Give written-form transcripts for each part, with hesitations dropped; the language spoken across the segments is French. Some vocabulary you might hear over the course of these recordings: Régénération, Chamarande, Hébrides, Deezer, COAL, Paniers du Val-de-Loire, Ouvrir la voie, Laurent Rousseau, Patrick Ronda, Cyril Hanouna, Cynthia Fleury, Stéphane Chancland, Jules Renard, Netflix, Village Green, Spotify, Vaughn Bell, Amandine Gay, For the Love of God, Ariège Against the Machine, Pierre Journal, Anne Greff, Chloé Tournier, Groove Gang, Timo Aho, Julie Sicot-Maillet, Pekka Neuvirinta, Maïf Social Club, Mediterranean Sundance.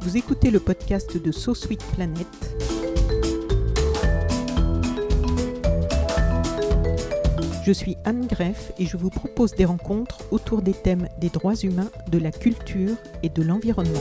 Vous écoutez le podcast de So Sweet Planet. Je suis Anne Greff et je vous propose des rencontres autour des thèmes des droits humains, de la culture et de l'environnement.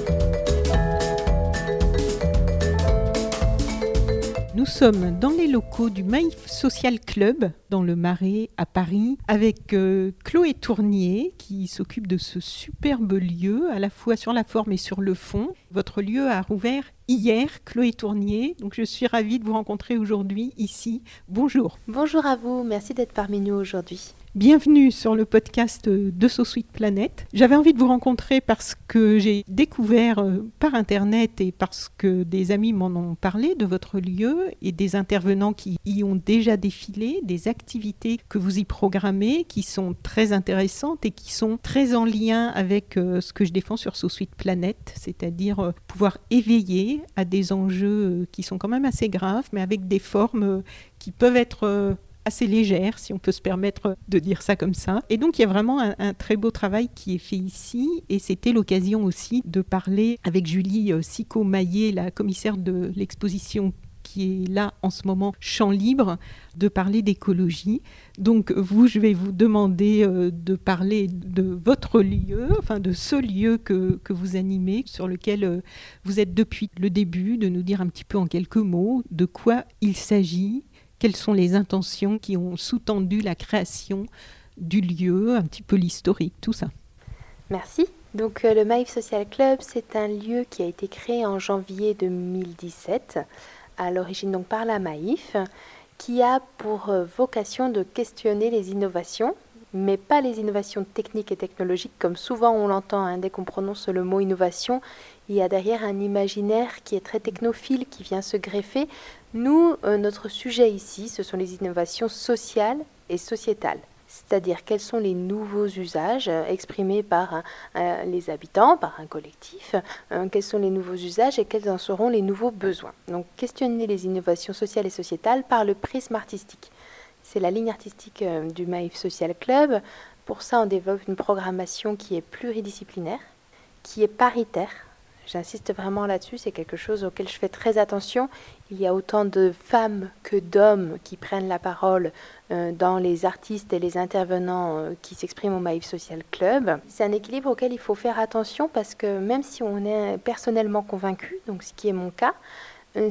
Nous sommes dans les locaux du Maïf Social Club, dans le Marais, à Paris, avec Chloé Tournier, qui s'occupe de ce superbe lieu, à la fois sur la forme et sur le fond. Votre lieu a rouvert hier, Chloé Tournier. Donc je suis ravie de vous rencontrer aujourd'hui, ici. Bonjour. Bonjour à vous, merci d'être parmi nous aujourd'hui. Bienvenue sur le podcast de So Sweet Planet. J'avais envie de vous rencontrer parce que j'ai découvert par Internet et parce que des amis m'en ont parlé de votre lieu et des intervenants qui y ont déjà défilé, des activités que vous y programmez qui sont très intéressantes et qui sont très en lien avec ce que je défends sur So Sweet Planet, c'est-à-dire pouvoir éveiller à des enjeux qui sont quand même assez graves, mais avec des formes qui peuvent être assez légère, si on peut se permettre de dire ça comme ça. Et donc, il y a vraiment un très beau travail qui est fait ici. Et c'était l'occasion aussi de parler avec Julie Sicot-Maillet, la commissaire de l'exposition qui est là en ce moment, Champ Libre, de parler d'écologie. Donc, je vais vous demander de parler de votre lieu, enfin de ce lieu que vous animez, sur lequel vous êtes depuis le début, de nous dire un petit peu en quelques mots de quoi il s'agit. Quelles sont les intentions qui ont sous-tendu la création du lieu, un petit peu l'historique, tout ça. Merci. Donc le Maïf Social Club, c'est un lieu qui a été créé en janvier 2017, à l'origine donc par la Maïf, qui a pour vocation de questionner les innovations, mais pas les innovations techniques et technologiques, comme souvent on l'entend, dès qu'on prononce le mot innovation, il y a derrière un imaginaire qui est très technophile, qui vient se greffer. Nous, notre sujet ici, ce sont les innovations sociales et sociétales. C'est-à-dire quels sont les nouveaux usages exprimés par les habitants, par un collectif, quels sont les nouveaux usages et quels en seront les nouveaux besoins. Donc questionner les innovations sociales et sociétales par le prisme artistique. C'est la ligne artistique du Maïf Social Club. Pour ça, on développe une programmation qui est pluridisciplinaire, qui est paritaire. J'insiste vraiment là-dessus, c'est quelque chose auquel je fais très attention. Il y a autant de femmes que d'hommes qui prennent la parole dans les artistes et les intervenants qui s'expriment au Maïf Social Club. C'est un équilibre auquel il faut faire attention parce que même si on est personnellement convaincu, donc ce qui est mon cas,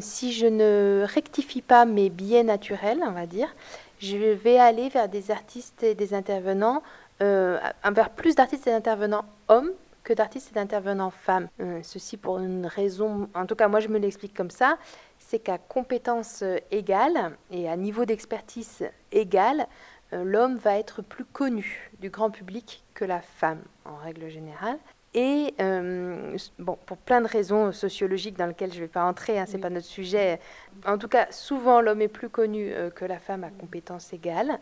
si je ne rectifie pas mes biais naturels, on va dire, je vais aller vers des artistes et des intervenants, vers plus d'artistes et d'intervenants hommes que d'artistes et d'intervenants femmes. Ceci pour une raison, en tout cas moi je me l'explique comme ça, c'est qu'à compétences égales et à niveau d'expertise égale, l'homme va être plus connu du grand public que la femme en règle générale. Et pour plein de raisons sociologiques dans lesquelles je ne vais pas entrer, ce n'est pas notre sujet. En tout cas, souvent, l'homme est plus connu que la femme à compétences égales.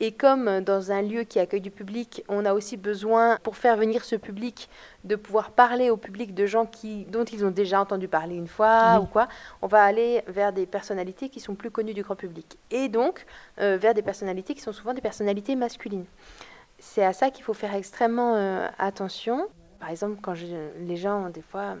Et comme dans un lieu qui accueille du public, on a aussi besoin, pour faire venir ce public, de pouvoir parler au public de gens dont ils ont déjà entendu parler une fois ou quoi, on va aller vers des personnalités qui sont plus connues du grand public. Et donc, vers des personnalités qui sont souvent des personnalités masculines. C'est à ça qu'il faut faire extrêmement attention. Par exemple, quand les gens, des fois,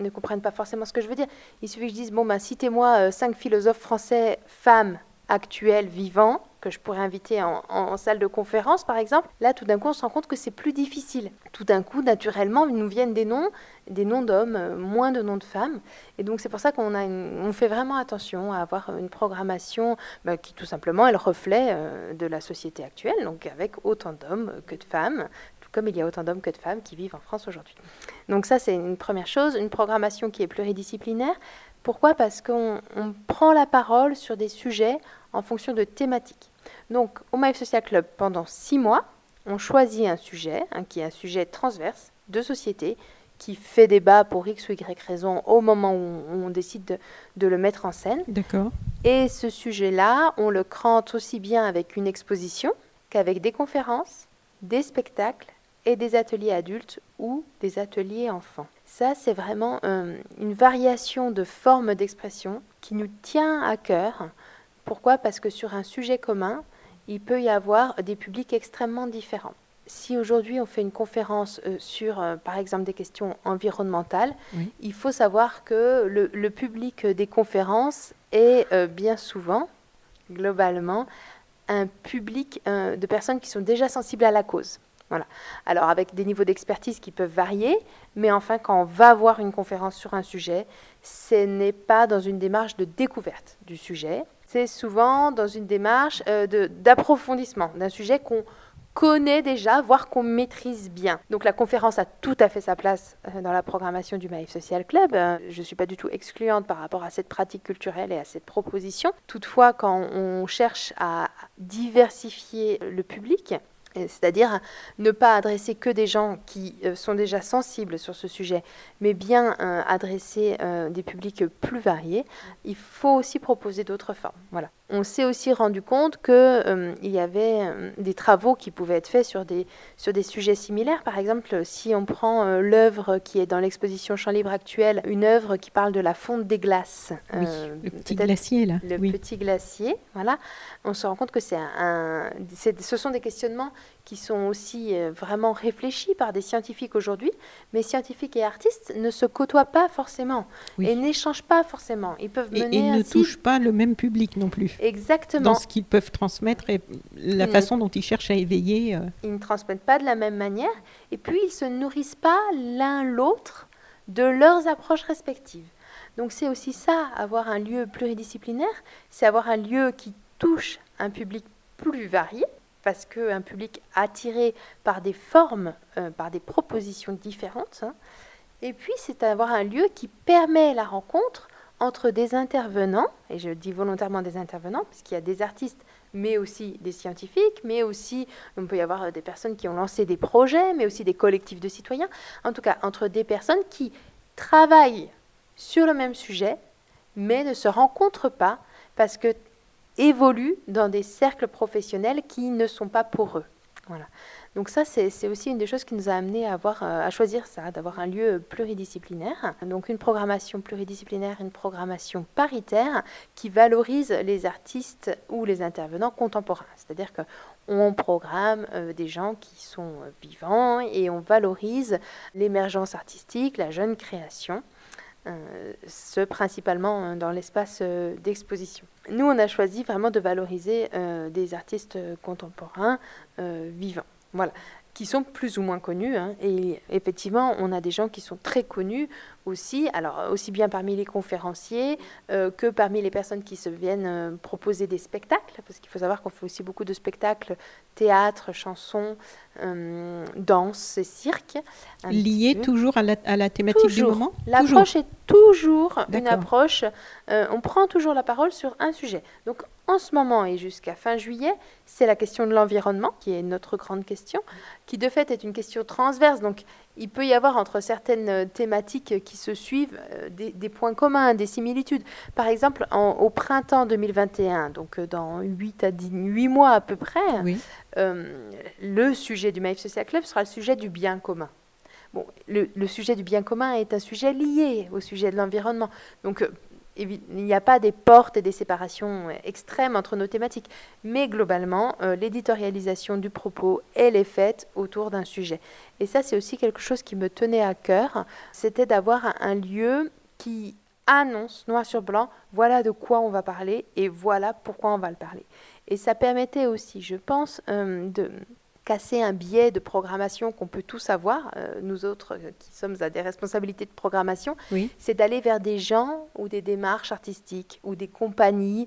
ne comprennent pas forcément ce que je veux dire, il suffit que je dise, citez-moi 5 philosophes français, femmes, actuels, vivants, que je pourrais inviter en salle de conférence, par exemple. Là, tout d'un coup, on se rend compte que c'est plus difficile. Tout d'un coup, naturellement, nous viennent des noms d'hommes, moins de noms de femmes. Et donc, c'est pour ça qu'on fait vraiment attention à avoir une programmation qui, tout simplement, est le reflet de la société actuelle, donc avec autant d'hommes que de femmes, comme il y a autant d'hommes que de femmes qui vivent en France aujourd'hui. Donc ça, c'est une première chose, une programmation qui est pluridisciplinaire, Pourquoi ? Parce qu'on prend la parole sur des sujets en fonction de thématiques. Donc, au Maïf Social Club, pendant 6 mois, on choisit un sujet, qui est un sujet transverse de société, qui fait débat pour X ou Y raison au moment où on décide de le mettre en scène. D'accord. Et ce sujet-là, on le crante aussi bien avec une exposition qu'avec des conférences, des spectacles et des ateliers adultes ou des ateliers enfants. Ça, c'est vraiment une variation de forme d'expression qui nous tient à cœur. Pourquoi ? Parce que sur un sujet commun, il peut y avoir des publics extrêmement différents. Si aujourd'hui on fait une conférence sur, par exemple, des questions environnementales, oui. Il faut savoir que le public des conférences est bien souvent, globalement, un public de personnes qui sont déjà sensibles à la cause. Voilà. Alors avec des niveaux d'expertise qui peuvent varier, mais enfin quand on va voir une conférence sur un sujet, ce n'est pas dans une démarche de découverte du sujet, c'est souvent dans une démarche d'approfondissement d'un sujet qu'on connaît déjà, voire qu'on maîtrise bien. Donc la conférence a tout à fait sa place dans la programmation du Maïf Social Club. Je ne suis pas du tout excluante par rapport à cette pratique culturelle et à cette proposition. Toutefois, quand on cherche à diversifier le public, c'est-à-dire ne pas adresser que des gens qui sont déjà sensibles sur ce sujet, mais bien adresser des publics plus variés, il faut aussi proposer d'autres formes. Voilà. On s'est aussi rendu compte qu'il y avait des travaux qui pouvaient être faits sur des sujets similaires. Par exemple, si on prend l'œuvre qui est dans l'exposition Champ Libre actuelle, une œuvre qui parle de la fonte des glaces. Le petit glacier, là. Le petit glacier, voilà. On se rend compte que ce sont des questionnements qui sont aussi vraiment réfléchis par des scientifiques aujourd'hui, mais scientifiques et artistes ne se côtoient pas forcément et n'échangent pas forcément. Ils peuvent mener et ne touchent pas le même public non plus. Exactement. Dans ce qu'ils peuvent transmettre et la façon dont ils cherchent à éveiller. Ils ne transmettent pas de la même manière et puis ils ne se nourrissent pas l'un l'autre de leurs approches respectives. Donc c'est aussi ça, avoir un lieu pluridisciplinaire, c'est avoir un lieu qui touche un public plus varié, parce qu'un public attiré par des formes, par des propositions différentes. Et puis, c'est avoir un lieu qui permet la rencontre entre des intervenants, et je dis volontairement des intervenants, puisqu'il y a des artistes, mais aussi des scientifiques, mais aussi, on peut y avoir des personnes qui ont lancé des projets, mais aussi des collectifs de citoyens. En tout cas, entre des personnes qui travaillent sur le même sujet, mais ne se rencontrent pas, parce que évoluent dans des cercles professionnels qui ne sont pas pour eux. Voilà. Donc ça, c'est aussi une des choses qui nous a amené à choisir ça, d'avoir un lieu pluridisciplinaire. Donc une programmation pluridisciplinaire, une programmation paritaire qui valorise les artistes ou les intervenants contemporains. C'est-à-dire qu'on programme des gens qui sont vivants et on valorise l'émergence artistique, la jeune création. Ce principalement dans l'espace d'exposition. Nous, on a choisi vraiment de valoriser des artistes contemporains vivants, voilà, qui sont plus ou moins connus. Et effectivement, on a des gens qui sont très connus aussi, alors aussi bien parmi les conférenciers que parmi les personnes qui se viennent proposer des spectacles, parce qu'il faut savoir qu'on fait aussi beaucoup de spectacles, théâtre, chansons, danse et cirque. Liés toujours à la thématique toujours. Du moment ? L'approche est toujours une approche, on prend toujours la parole sur un sujet. Donc en ce moment et jusqu'à fin juillet, c'est la question de l'environnement qui est notre grande question, qui de fait est une question transverse, donc il peut y avoir entre certaines thématiques qui se suivent des points communs, des similitudes. Par exemple, au printemps 2021, donc dans 8 mois à peu près, le sujet du Maïf Social Club sera le sujet du bien commun. Bon, le sujet du bien commun est un sujet lié au sujet de l'environnement. Donc, il n'y a pas des portes et des séparations extrêmes entre nos thématiques. Mais globalement, l'éditorialisation du propos, elle est faite autour d'un sujet. Et ça, c'est aussi quelque chose qui me tenait à cœur. C'était d'avoir un lieu qui annonce, noir sur blanc, voilà de quoi on va parler et voilà pourquoi on va le parler. Et ça permettait aussi, je pense, de casser un biais de programmation qu'on peut tous avoir, nous autres qui sommes à des responsabilités de programmation, c'est d'aller vers des gens ou des démarches artistiques ou des compagnies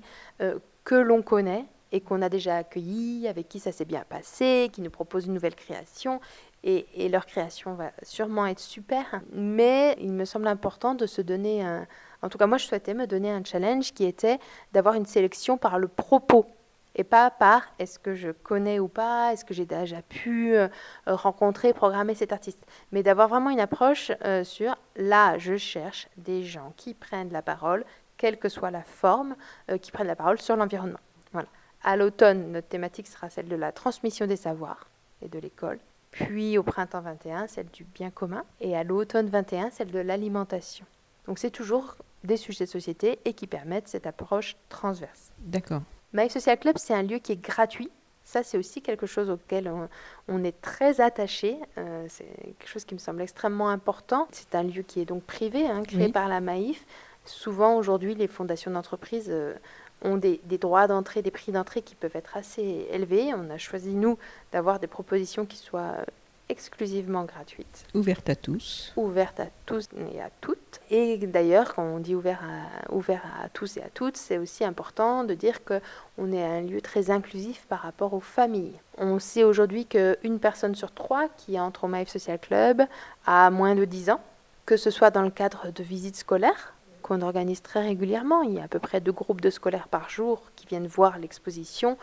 que l'on connaît et qu'on a déjà accueillies, avec qui ça s'est bien passé, qui nous proposent une nouvelle création et leur création va sûrement être super. Mais il me semble important de se donner un En tout cas, moi, je souhaitais me donner un challenge qui était d'avoir une sélection par le propos et pas par est-ce que je connais ou pas, est-ce que j'ai déjà pu rencontrer, programmer cet artiste. Mais d'avoir vraiment une approche sur là, je cherche des gens qui prennent la parole, quelle que soit la forme, qui prennent la parole sur l'environnement. Voilà. À l'automne, notre thématique sera celle de la transmission des savoirs et de l'école. Puis au printemps 21, celle du bien commun. Et à l'automne 21, celle de l'alimentation. Donc c'est toujours des sujets de société et qui permettent cette approche transverse. D'accord. Maïf Social Club, c'est un lieu qui est gratuit. Ça, c'est aussi quelque chose auquel on est très attaché. C'est quelque chose qui me semble extrêmement important. C'est un lieu qui est donc privé, créé par la Maïf. Souvent, aujourd'hui, les fondations d'entreprises ont des droits d'entrée, des prix d'entrée qui peuvent être assez élevés. On a choisi, nous, d'avoir des propositions qui soient exclusivement gratuites. Ouvertes à tous. Ouvertes à tous et à toutes. Et d'ailleurs, quand on dit ouvert à tous et à toutes, c'est aussi important de dire qu'on est un lieu très inclusif par rapport aux familles. On sait aujourd'hui qu'une personne sur trois qui entre au Maïf Social Club a moins de 10 ans, que ce soit dans le cadre de visites scolaires, qu'on organise très régulièrement. Il y a à peu près 2 groupes de scolaires par jour qui viennent voir l'exposition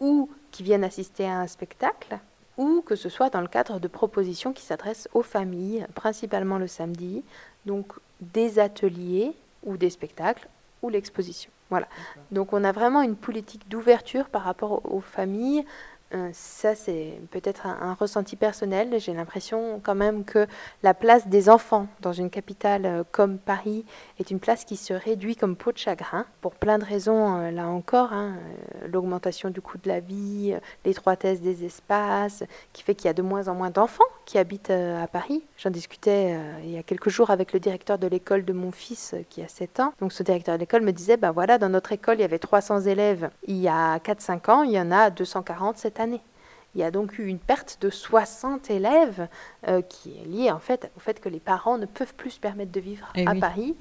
ou qui viennent assister à un spectacle, ou que ce soit dans le cadre de propositions qui s'adressent aux familles, principalement le samedi, donc des ateliers ou des spectacles ou l'exposition. Voilà. Donc on a vraiment une politique d'ouverture par rapport aux familles. Ça, c'est peut-être un ressenti personnel. J'ai l'impression quand même que la place des enfants dans une capitale comme Paris est une place qui se réduit comme peau de chagrin, pour plein de raisons, là encore, l'augmentation du coût de la vie, l'étroitesse des espaces, qui fait qu'il y a de moins en moins d'enfants qui habitent à Paris. J'en discutais il y a quelques jours avec le directeur de l'école de mon fils qui a 7 ans. Donc ce directeur de l'école me disait, dans notre école, il y avait 300 élèves il y a 4-5 ans, il y en a 240 cette année. Il y a donc eu une perte de 60 élèves qui est liée en fait au fait que les parents ne peuvent plus se permettre de vivre Paris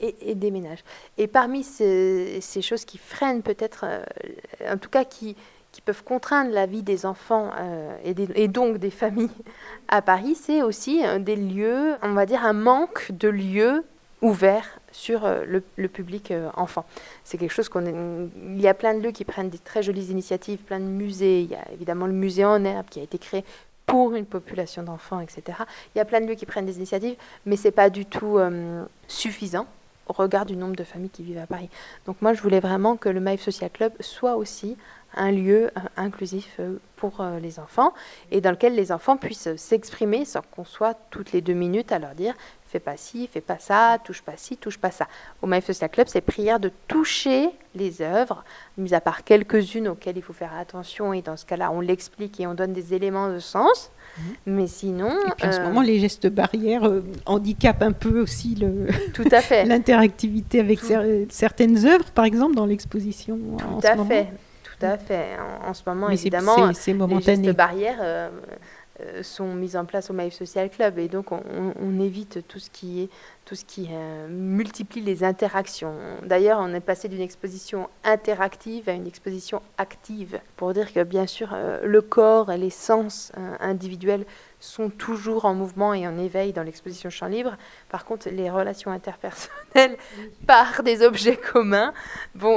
et déménagent. Et parmi ces choses qui freinent peut-être, en tout cas qui peuvent contraindre la vie des enfants et donc des familles à Paris, c'est aussi des lieux, on va dire un manque de lieux ouverts sur le public enfant. C'est quelque chose il y a plein de lieux qui prennent des très jolies initiatives, plein de musées. Il y a évidemment le musée en herbe qui a été créé pour une population d'enfants, etc. Il y a plein de lieux qui prennent des initiatives, mais c'est pas du tout suffisant au regard du nombre de familles qui vivent à Paris. Donc moi, je voulais vraiment que le Maïf Social Club soit aussi un lieu inclusif pour les enfants et dans lequel les enfants puissent s'exprimer sans qu'on soit toutes les 2 minutes à leur dire « fais pas ci, fais pas ça, touche pas ci, touche pas ça ». Au Maïf Social Club, c'est prière de toucher les œuvres, mis à part quelques-unes auxquelles il faut faire attention et dans ce cas-là, on l'explique et on donne des éléments de sens. Mais sinon... Et puis en ce moment, les gestes barrières handicapent un peu aussi tout à fait. L'interactivité avec certaines œuvres, par exemple, dans l'exposition en ce moment. Tout à fait. En ce moment, mais évidemment, les gestes barrières sont mis en place au Maïf Social Club. Et donc, on évite tout ce qui multiplie les interactions. D'ailleurs, on est passé d'une exposition interactive à une exposition active, pour dire que, bien sûr, le corps et les sens individuels sont toujours en mouvement et en éveil dans l'exposition Champ Libre. Par contre, les relations interpersonnelles par des objets communs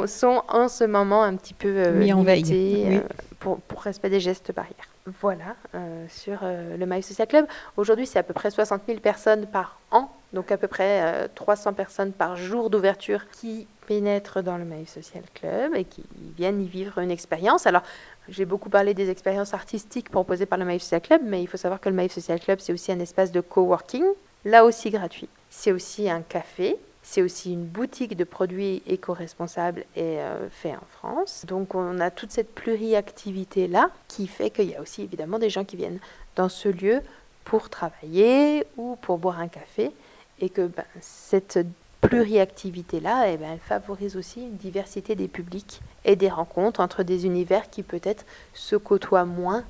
sont en ce moment un petit peu limitées pour respect des gestes barrières. Voilà, sur le Maïf Social Club. Aujourd'hui, c'est à peu près 60 000 personnes par an, donc à peu près 300 personnes par jour d'ouverture qui pénètrent dans le Maïf Social Club et qui viennent y vivre une expérience. Alors, j'ai beaucoup parlé des expériences artistiques proposées par le Maïf Social Club, mais il faut savoir que le Maïf Social Club, c'est aussi un espace de coworking, là aussi gratuit. C'est aussi un café, c'est aussi une boutique de produits éco-responsables et faits en France. Donc, on a toute cette pluriactivité-là qui fait qu'il y a aussi évidemment des gens qui viennent dans ce lieu pour travailler ou pour boire un café. Et que cette pluriactivité-là, elle favorise aussi une diversité des publics et des rencontres entre des univers qui peut-être se côtoient moins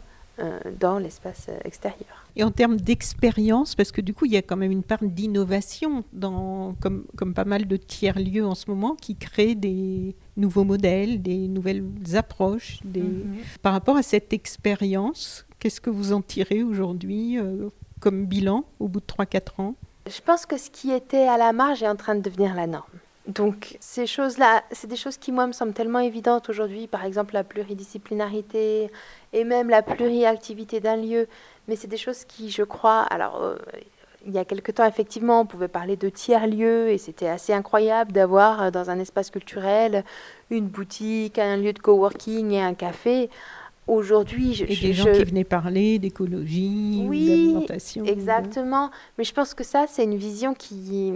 dans l'espace extérieur. Et en termes d'expérience, parce que du coup, il y a quand même une part d'innovation, comme pas mal de tiers-lieux en ce moment, qui créent des nouveaux modèles, des nouvelles approches. Par rapport à cette expérience, qu'est-ce que vous en tirez aujourd'hui comme bilan au bout de 3-4 ans ? Je pense que ce qui était à la marge est en train de devenir la norme. Donc ces choses-là, c'est des choses qui, moi, me semblent tellement évidentes aujourd'hui, par exemple la pluridisciplinarité et même la pluriactivité d'un lieu, mais c'est des choses qui, je crois, alors il y a quelque temps, effectivement, on pouvait parler de tiers-lieux et c'était assez incroyable d'avoir dans un espace culturel une boutique, un lieu de coworking et un café. Aujourd'hui, gens qui venaient parler d'écologie, oui, d'alimentation. Exactement, mais je pense que ça, c'est une vision qui...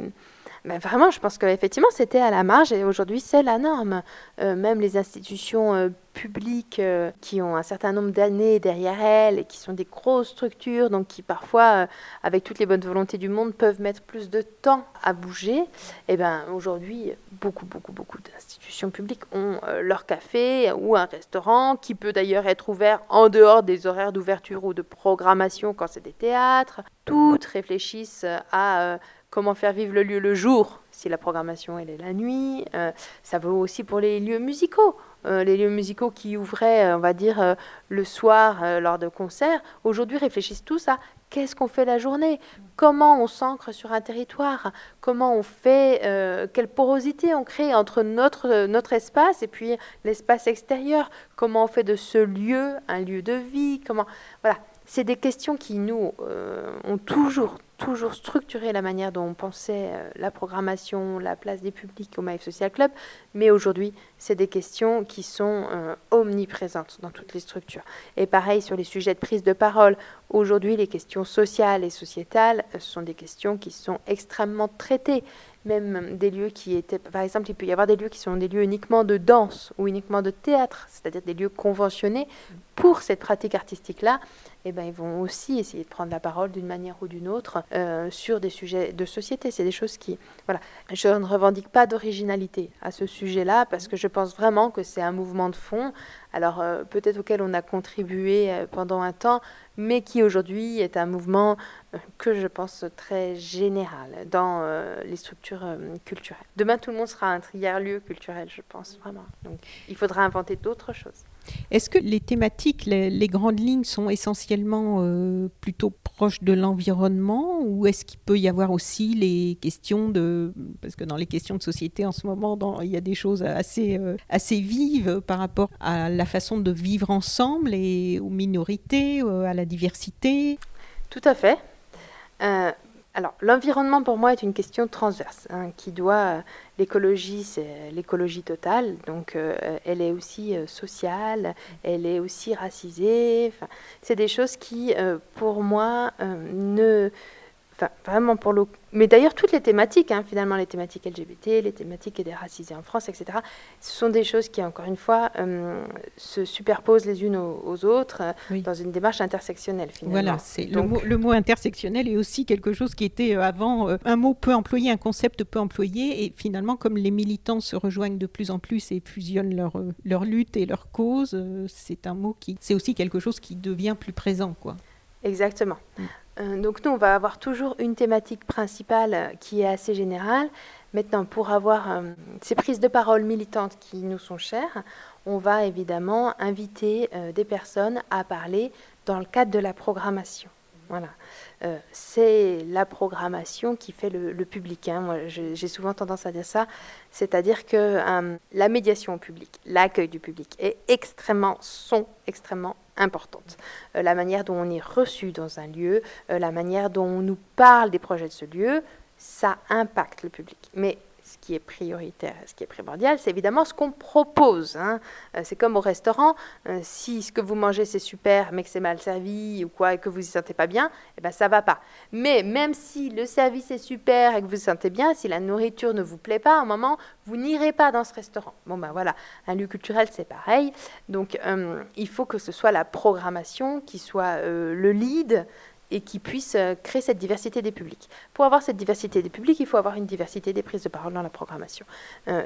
Ben vraiment, je pense qu'effectivement, c'était à la marge et aujourd'hui, c'est la norme. Même les institutions publiques qui ont un certain nombre d'années derrière elles et qui sont des grosses structures, donc qui parfois, avec toutes les bonnes volontés du monde, peuvent mettre plus de temps à bouger. Et ben, aujourd'hui, beaucoup d'institutions publiques ont leur café ou un restaurant qui peut d'ailleurs être ouvert en dehors des horaires d'ouverture ou de programmation quand c'est des théâtres. Toutes réfléchissent à... comment faire vivre le lieu le jour, si la programmation elle est la nuit. Ça vaut aussi pour les lieux musicaux. Les lieux musicaux qui ouvraient, on va dire, le soir lors de concerts, aujourd'hui réfléchissent tous à qu'est-ce qu'on fait la journée, comment on s'ancre sur un territoire, comment on fait, quelle porosité on crée entre notre espace et puis l'espace extérieur, comment on fait de ce lieu un lieu de vie, comment... Voilà, c'est des questions qui nous ont toujours structurer la manière dont on pensait la programmation, la place des publics au Maïf Social Club, mais aujourd'hui, c'est des questions qui sont omniprésentes dans toutes les structures. Et pareil, sur les sujets de prise de parole, aujourd'hui, les questions sociales et sociétales sont des questions qui sont extrêmement traitées, même des lieux qui étaient... Par exemple, il peut y avoir des lieux qui sont des lieux uniquement de danse ou uniquement de théâtre, c'est-à-dire des lieux conventionnés pour cette pratique artistique-là. Eh ben, ils vont aussi essayer de prendre la parole d'une manière ou d'une autre sur des sujets de société. C'est des choses qui... Voilà. Je ne revendique pas d'originalité à ce sujet-là parce que je pense vraiment que c'est un mouvement de fond, alors peut-être auquel on a contribué pendant un temps, mais qui aujourd'hui est un mouvement que je pense très général dans les structures culturelles. Demain, tout le monde sera un tiers-lieu culturel, je pense, vraiment. Donc, il faudra inventer d'autres choses. Est-ce que les thématiques, les grandes lignes sont essentiellement plutôt proches de l'environnement ou est-ce qu'il peut y avoir aussi les questions de... Parce que dans les questions de société en ce moment, il y a des choses assez vives par rapport à la façon de vivre ensemble et aux minorités, à la diversité. Tout à fait. Alors, l'environnement, pour moi, est une question transverse, qui doit... L'écologie, c'est l'écologie totale, donc elle est aussi sociale, elle est aussi racisée. C'est des choses qui, pour moi, Mais d'ailleurs, toutes les thématiques, finalement, les thématiques LGBT, les thématiques des racisés en France, etc., ce sont des choses qui, encore une fois, se superposent les unes aux autres dans une démarche intersectionnelle, finalement. Voilà, c'est donc... le mot intersectionnel est aussi quelque chose qui était avant un mot peu employé, un concept peu employé, et finalement, comme les militants se rejoignent de plus en plus et fusionnent leur lutte et leur cause, c'est un mot qui... C'est aussi quelque chose qui devient plus présent, quoi. Exactement. Donc nous, on va avoir toujours une thématique principale qui est assez générale. Maintenant, pour avoir ces prises de parole militantes qui nous sont chères, on va évidemment inviter des personnes à parler dans le cadre de la programmation. Voilà. C'est la programmation qui fait le public. Moi, j'ai souvent tendance à dire ça. C'est-à-dire que la médiation au public, l'accueil du public sont extrêmement importantes. La manière dont on est reçu dans un lieu, la manière dont on nous parle des projets de ce lieu, ça impacte le public. Mais ce qui est prioritaire, ce qui est primordial, c'est évidemment ce qu'on propose. C'est comme au restaurant, si ce que vous mangez c'est super, mais que c'est mal servi ou quoi, et que vous ne vous y sentez pas bien, eh ben, ça ne va pas. Mais même si le service est super et que vous vous sentez bien, si la nourriture ne vous plaît pas, à un moment, vous n'irez pas dans ce restaurant. Bon ben voilà, un lieu culturel c'est pareil. Donc il faut que ce soit la programmation qui soit le lead, et qui puisse créer cette diversité des publics. Pour avoir cette diversité des publics, il faut avoir une diversité des prises de parole dans la programmation.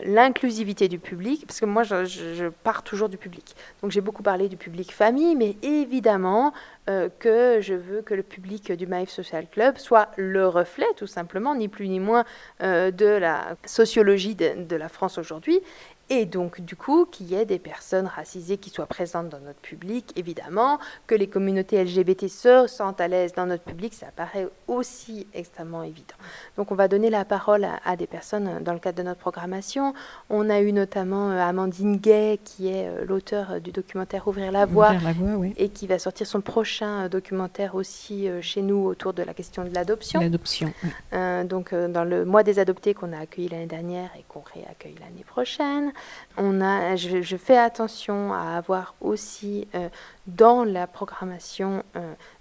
L'inclusivité du public, parce que moi, je pars toujours du public. Donc, j'ai beaucoup parlé du public famille, mais évidemment que je veux que le public du Maïf Social Club soit le reflet, tout simplement, ni plus ni moins, de la sociologie de la France aujourd'hui. et donc du coup qu'il y ait des personnes racisées qui soient présentes dans notre public, évidemment, que les communautés LGBT se sentent à l'aise dans notre public, ça paraît aussi extrêmement évident. Donc on va donner la parole à des personnes dans le cadre de notre programmation. On a eu notamment Amandine Gay, qui est l'auteur du documentaire Ouvrir la voie, oui, et qui va sortir son prochain documentaire aussi chez nous autour de la question de l'adoption. L'adoption, oui. Donc dans le mois des adoptés qu'on a accueilli l'année dernière et qu'on réaccueille l'année prochaine. On a, je fais attention à avoir aussi dans la programmation,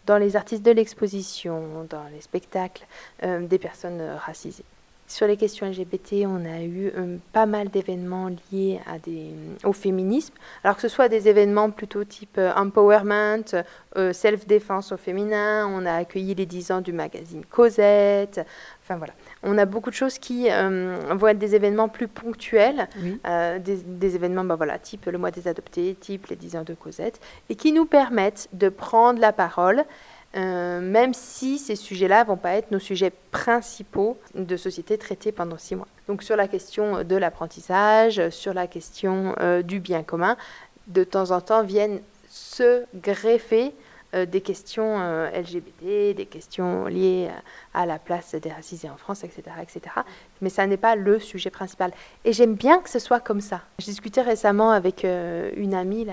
dans les artistes de l'exposition, dans les spectacles, des personnes racisées. Sur les questions LGBT, on a eu pas mal d'événements liés au féminisme, alors que ce soit des événements plutôt type empowerment, self-défense au féminin, on a accueilli les 10 ans du magazine Causette, enfin voilà. On a beaucoup de choses qui vont être des événements plus ponctuels, oui, des événements type le mois des adoptés, type les 10 ans de Causette, et qui nous permettent de prendre la parole, même si ces sujets-là ne vont pas être nos sujets principaux de société traités pendant 6 mois. Donc sur la question de l'apprentissage, sur la question du bien commun, de temps en temps viennent se greffer des questions LGBT, des questions liées à la place des racisés en France, etc., etc. Mais ça n'est pas le sujet principal. Et j'aime bien que ce soit comme ça. Je discutais récemment avec une amie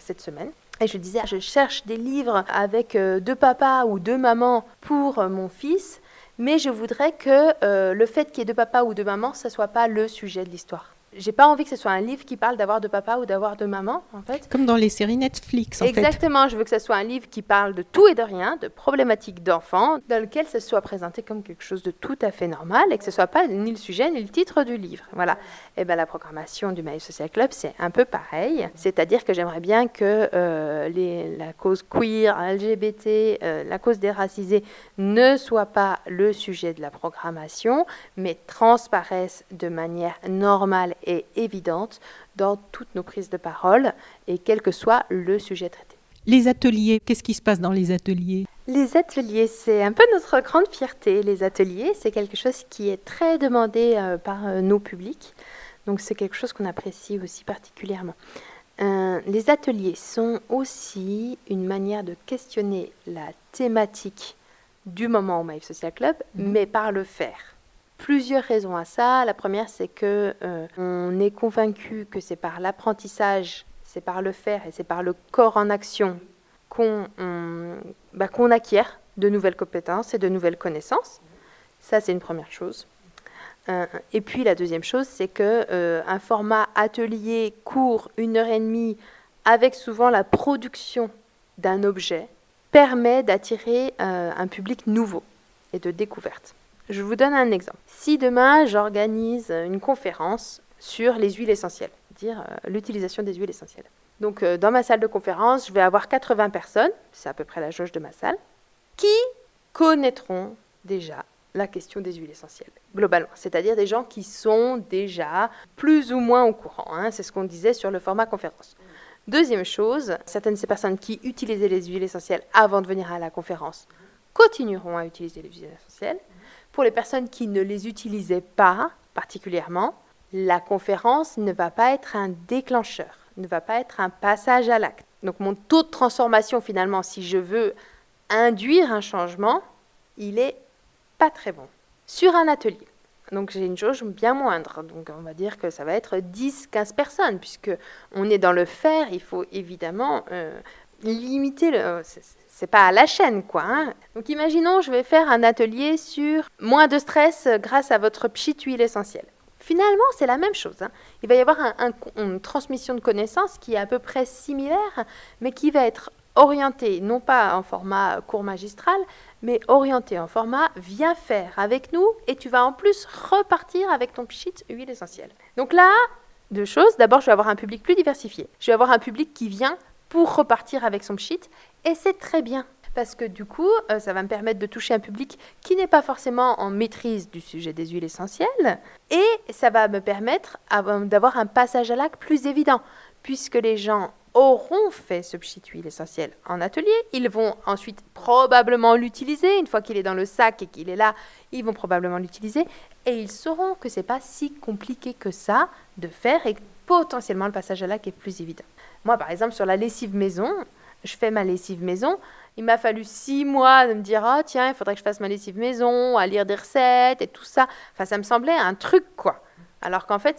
cette semaine. Et je disais, je cherche des livres avec 2 papas ou 2 mamans pour mon fils, mais je voudrais que le fait qu'il y ait 2 papas ou 2 mamans, ça ne soit pas le sujet de l'histoire. J'ai pas envie que ce soit un livre qui parle d'avoir 2 papas ou d'avoir 2 mamans, en fait. Comme dans les séries Netflix, en fait. Exactement, je veux que ce soit un livre qui parle de tout et de rien, de problématiques d'enfants, dans lequel ça soit présenté comme quelque chose de tout à fait normal et que ce soit pas ni le sujet ni le titre du livre. Voilà. Et ben la programmation du Maïf Social Club, c'est un peu pareil. C'est-à-dire que j'aimerais bien que la cause queer, LGBT, la cause des racisés ne soit pas le sujet de la programmation, mais transparaisse de manière normale est évidente dans toutes nos prises de parole et quel que soit le sujet traité. Les ateliers, qu'est-ce qui se passe dans les ateliers ? Les ateliers, c'est un peu notre grande fierté. Les ateliers, c'est quelque chose qui est très demandé par nos publics. Donc c'est quelque chose qu'on apprécie aussi particulièrement. Les ateliers sont aussi une manière de questionner la thématique du moment au Maïf Social Club, mais par le faire. Plusieurs raisons à ça. La première, c'est que on est convaincu que c'est par l'apprentissage, c'est par le faire et c'est par le corps en action qu'on acquiert de nouvelles compétences et de nouvelles connaissances. Ça, c'est une première chose. Et puis la deuxième chose, c'est que un format atelier court, 1h30, avec souvent la production d'un objet, permet d'attirer un public nouveau et de découverte. Je vous donne un exemple. Si demain, j'organise une conférence sur les huiles essentielles, c'est-à-dire l'utilisation des huiles essentielles. Donc, dans ma salle de conférence, je vais avoir 80 personnes, c'est à peu près la jauge de ma salle, qui connaîtront déjà la question des huiles essentielles, globalement. C'est-à-dire des gens qui sont déjà plus ou moins au courant. C'est ce qu'on disait sur le format conférence. Deuxième chose, certaines de ces personnes qui utilisaient les huiles essentielles avant de venir à la conférence continueront à utiliser les huiles essentielles. Pour les personnes qui ne les utilisaient pas particulièrement, la conférence ne va pas être un déclencheur, ne va pas être un passage à l'acte. Donc mon taux de transformation finalement, si je veux induire un changement, il est pas très bon. Sur un atelier, donc j'ai une jauge bien moindre, donc on va dire que ça va être 10-15 personnes, puisque on est dans le faire, il faut évidemment limiter le... C'est pas à la chaîne, quoi. Donc imaginons, je vais faire un atelier sur moins de stress grâce à votre pchit huile essentielle. Finalement, c'est la même chose. Il va y avoir une transmission de connaissances qui est à peu près similaire, mais qui va être orientée, non pas en format cours magistral, mais orientée en format « viens faire avec nous » et tu vas en plus repartir avec ton pchit huile essentielle. Donc là, 2 choses. D'abord, je vais avoir un public plus diversifié. Je vais avoir un public qui vient pour repartir avec son pchit. Et c'est très bien, parce que du coup, ça va me permettre de toucher un public qui n'est pas forcément en maîtrise du sujet des huiles essentielles. Et ça va me permettre d'avoir un passage à l'acte plus évident, puisque les gens auront fait ce pchit huile essentielle en atelier. Ils vont ensuite probablement l'utiliser. Une fois qu'il est dans le sac et qu'il est là, ils vont probablement l'utiliser. Et ils sauront que ce n'est pas si compliqué que ça de faire et potentiellement le passage à lac est plus évident. Moi, par exemple, sur la lessive maison, je fais ma lessive maison. Il m'a fallu 6 mois de me dire « Ah, oh, tiens, il faudrait que je fasse ma lessive maison, à lire des recettes et tout ça. » Enfin, ça me semblait un truc, quoi. Alors qu'en fait,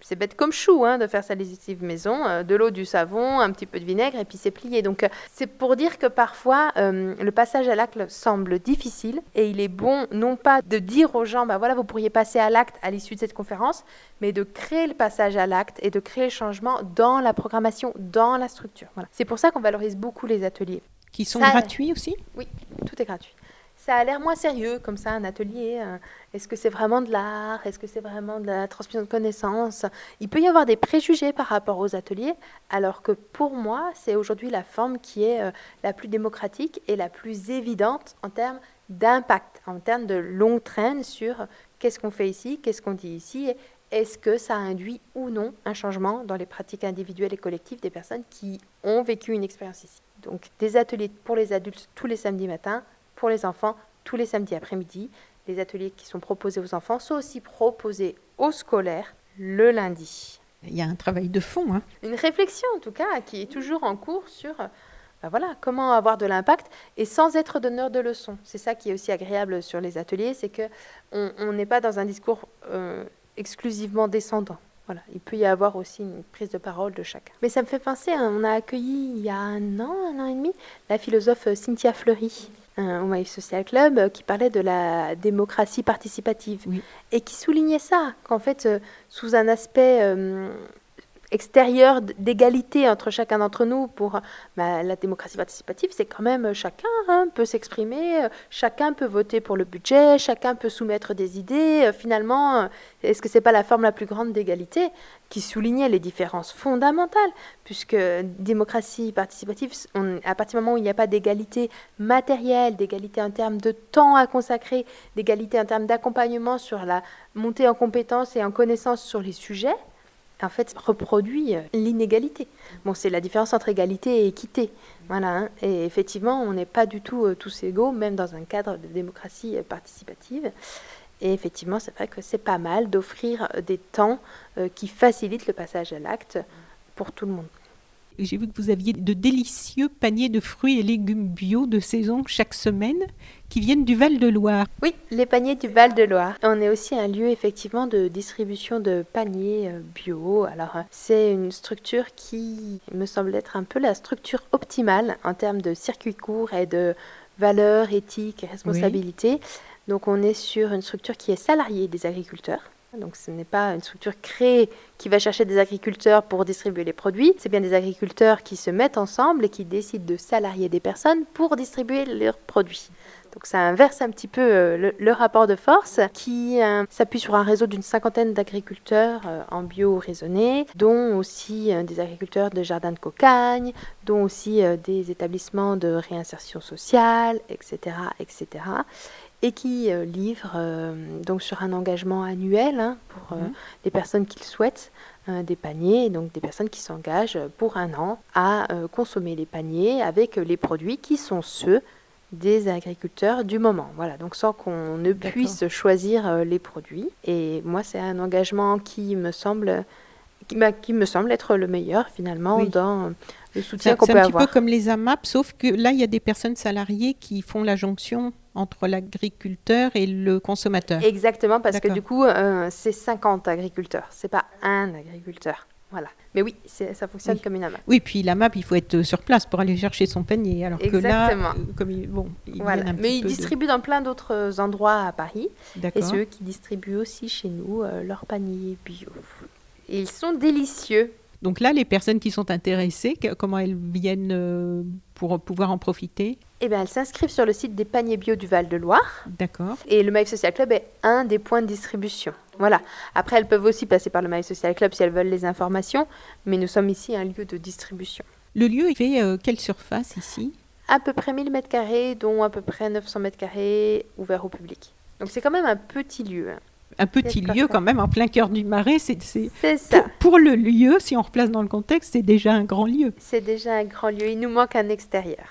c'est bête comme chou de faire sa lessive maison, de l'eau, du savon, un petit peu de vinaigre et puis c'est plié. Donc, c'est pour dire que parfois, le passage à l'acte semble difficile et il est bon non pas de dire aux gens « Bah voilà, vous pourriez passer à l'acte à l'issue de cette conférence », mais de créer le passage à l'acte et de créer le changement dans la programmation, dans la structure. Voilà. C'est pour ça qu'on valorise beaucoup les ateliers. Qui sont gratuits aussi ? Oui, tout est gratuit. Ça a l'air moins sérieux, comme ça, un atelier. Est-ce que c'est vraiment de l'art ? Est-ce que c'est vraiment de la transmission de connaissances ? Il peut y avoir des préjugés par rapport aux ateliers, alors que pour moi, c'est aujourd'hui la forme qui est la plus démocratique et la plus évidente en termes d'impact, en termes de longue traîne sur qu'est-ce qu'on fait ici, qu'est-ce qu'on dit ici, et est-ce que ça induit ou non un changement dans les pratiques individuelles et collectives des personnes qui ont vécu une expérience ici. Donc, des ateliers pour les adultes tous les samedis matins, pour les enfants tous les samedis après-midi. Les ateliers qui sont proposés aux enfants sont aussi proposés aux scolaires le lundi. Il y a un travail de fond. Une réflexion en tout cas qui est toujours en cours sur comment avoir de l'impact et sans être donneur de leçons. C'est ça qui est aussi agréable sur les ateliers, c'est qu'on n'est pas dans un discours exclusivement descendant. Voilà, il peut y avoir aussi une prise de parole de chacun. Mais ça me fait penser, on a accueilli il y a un an et demi, la philosophe Cynthia Fleury au Maïf Social Club qui parlait de la démocratie participative et qui soulignait ça, qu'en fait, sous un aspect extérieur d'égalité entre chacun d'entre nous pour la démocratie participative, c'est quand même chacun peut s'exprimer, chacun peut voter pour le budget, chacun peut soumettre des idées. Finalement, est-ce que c'est pas la forme la plus grande d'égalité qui soulignait les différences fondamentales, puisque démocratie participative, à partir du moment où il n'y a pas d'égalité matérielle, d'égalité en termes de temps à consacrer, d'égalité en termes d'accompagnement sur la montée en compétences et en connaissances sur les sujets, en fait, reproduit l'inégalité. Bon, c'est la différence entre égalité et équité. Voilà, Et effectivement, on n'est pas du tout tous égaux, même dans un cadre de démocratie participative. Et effectivement, c'est vrai que c'est pas mal d'offrir des temps qui facilitent le passage à l'acte pour tout le monde. J'ai vu que vous aviez de délicieux paniers de fruits et légumes bio de saison chaque semaine qui viennent du Val-de-Loire. Oui, les paniers du Val-de-Loire. On est aussi un lieu effectivement de distribution de paniers bio. Alors, c'est une structure qui me semble être un peu la structure optimale en termes de circuit court et de valeurs, éthique et responsabilité. Oui. Donc, on est sur une structure qui est salariée des agriculteurs. Donc, ce n'est pas une structure créée qui va chercher des agriculteurs pour distribuer les produits. C'est bien des agriculteurs qui se mettent ensemble et qui décident de salarier des personnes pour distribuer leurs produits. Donc, ça inverse un petit peu le rapport de force qui s'appuie sur un réseau d'une 50aine d'agriculteurs en bio raisonné, dont aussi des agriculteurs de jardins de cocagne, dont aussi des établissements de réinsertion sociale, etc., etc., et qui livre donc sur un engagement annuel pour les personnes qui le souhaitent, des paniers, donc des personnes qui s'engagent pour un an à consommer les paniers avec les produits qui sont ceux des agriculteurs du moment. Voilà, donc sans qu'on ne puisse choisir les produits. Et moi, c'est un engagement qui me semble être le meilleur finalement dans le soutien qu'on peut avoir. C'est un petit peu comme les AMAP, sauf que là, il y a des personnes salariées qui font la jonction entre l'agriculteur et le consommateur. Exactement, parce que du coup, c'est 50 agriculteurs, c'est pas un agriculteur. Voilà. Mais oui, ça fonctionne comme une AMAP. Oui, puis l'AMAP, il faut être sur place pour aller chercher son panier. Alors exactement. Que là, comme il voilà. Mais ils distribuent dans plein d'autres endroits à Paris. D'accord. Et c'est eux qui distribuent aussi chez nous leurs paniers bio. Et ils sont délicieux. Donc là, les personnes qui sont intéressées, comment elles viennent pour pouvoir en profiter ? Eh bien, elles s'inscrivent sur le site des paniers bio du Val-de-Loire. D'accord. Et le Maïf Social Club est un des points de distribution. Voilà. Après, elles peuvent aussi passer par le Maïf Social Club si elles veulent les informations. Mais nous sommes ici un lieu de distribution. Le lieu, il fait quelle surface ici ? À peu près 1000 m2, dont à peu près 900 m2 ouverts au public. Donc, c'est quand même un petit lieu. un petit lieu quand même en plein cœur du Marais. C'est ça. Pour le lieu, si on replace dans le contexte, c'est déjà un grand lieu. C'est déjà un grand lieu. Il nous manque un extérieur.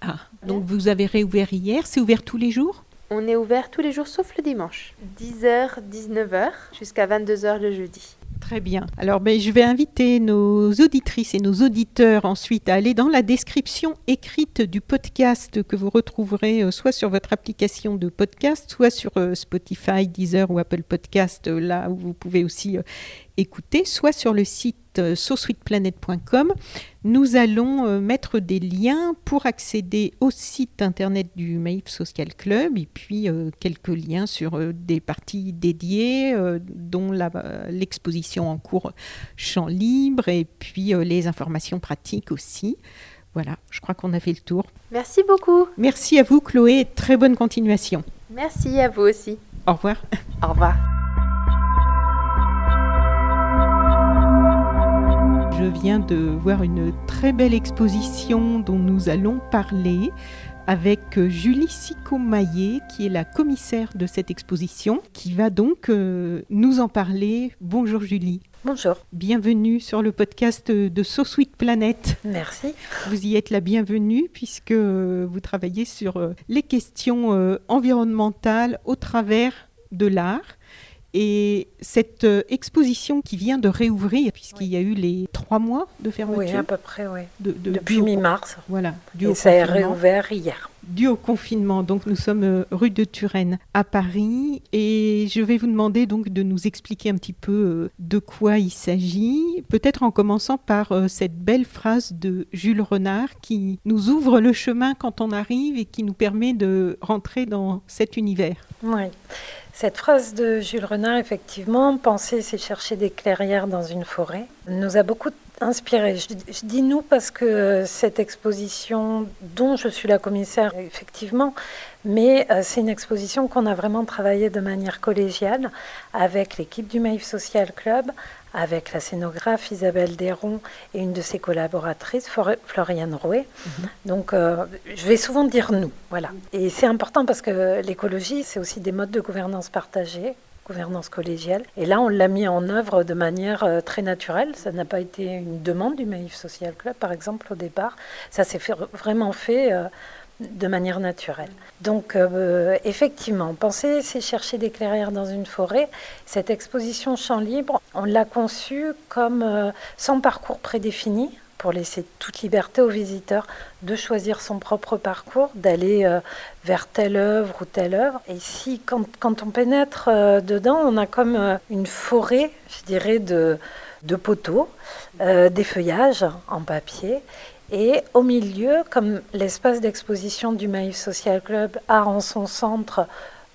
Ah, donc vous avez réouvert hier. C'est ouvert tous les jours ? On est ouvert tous les jours sauf le dimanche. 10h, 19h jusqu'à 22h le jeudi. Très bien. Alors, je vais inviter nos auditrices et nos auditeurs ensuite à aller dans la description écrite du podcast que vous retrouverez soit sur votre application de podcast, soit sur Spotify, Deezer ou Apple Podcast, là où vous pouvez aussi écouter, soit sur le site sosweetplanet.com. Nous allons mettre des liens pour accéder au site internet du Maïf Social Club et puis quelques liens sur des parties dédiées, dont l'exposition en cours champ libre et puis les informations pratiques aussi. Voilà, je crois qu'on a fait le tour. Merci beaucoup. Merci à vous Chloé, et très bonne continuation. Merci à vous aussi. Au revoir. Au revoir. Je viens de voir une très belle exposition dont nous allons parler avec Julie Sicot-Maillet, qui est la commissaire de cette exposition, qui va donc nous en parler. Bonjour Julie. Bonjour. Bienvenue sur le podcast de So Sweet Planet. Merci. Vous y êtes la bienvenue puisque vous travaillez sur les questions environnementales au travers de l'art. Et cette exposition qui vient de réouvrir, puisqu'il y a eu les 3 mois de fermeture. Oui, à peu près, oui. Depuis mi-mars. Voilà. Et ça a réouvert hier. Dû au confinement, donc nous sommes rue de Turenne à Paris. Et je vais vous demander donc de nous expliquer un petit peu de quoi il s'agit. Peut-être en commençant par cette belle phrase de Jules Renard qui nous ouvre le chemin quand on arrive et qui nous permet de rentrer dans cet univers. Oui. Cette phrase de Jules Renard, effectivement, « Penser, c'est chercher des clairières dans une forêt », nous a beaucoup inspiré. Je dis « nous » parce que cette exposition, dont je suis la commissaire, effectivement, mais c'est une exposition qu'on a vraiment travaillée de manière collégiale avec l'équipe du Maïf Social Club, avec la scénographe Isabelle Daëron et une de ses collaboratrices, Floriane Rouet. Mm-hmm. Donc, je vais souvent dire « nous », voilà. Et c'est important parce que l'écologie, c'est aussi des modes de gouvernance partagée, gouvernance collégiale. Et là, on l'a mis en œuvre de manière très naturelle. Ça n'a pas été une demande du Maïf Social Club, par exemple, au départ. Ça s'est vraiment fait... de manière naturelle. Donc, effectivement, penser, c'est chercher des clairières dans une forêt. Cette exposition champ libre, on l'a conçue comme sans parcours prédéfini, pour laisser toute liberté aux visiteurs de choisir son propre parcours, d'aller vers telle œuvre ou telle œuvre. Et si, quand on pénètre dedans, on a comme une forêt, je dirais, de poteaux, des feuillages en papier. Et au milieu, comme l'espace d'exposition du Maïf Social Club a en son centre,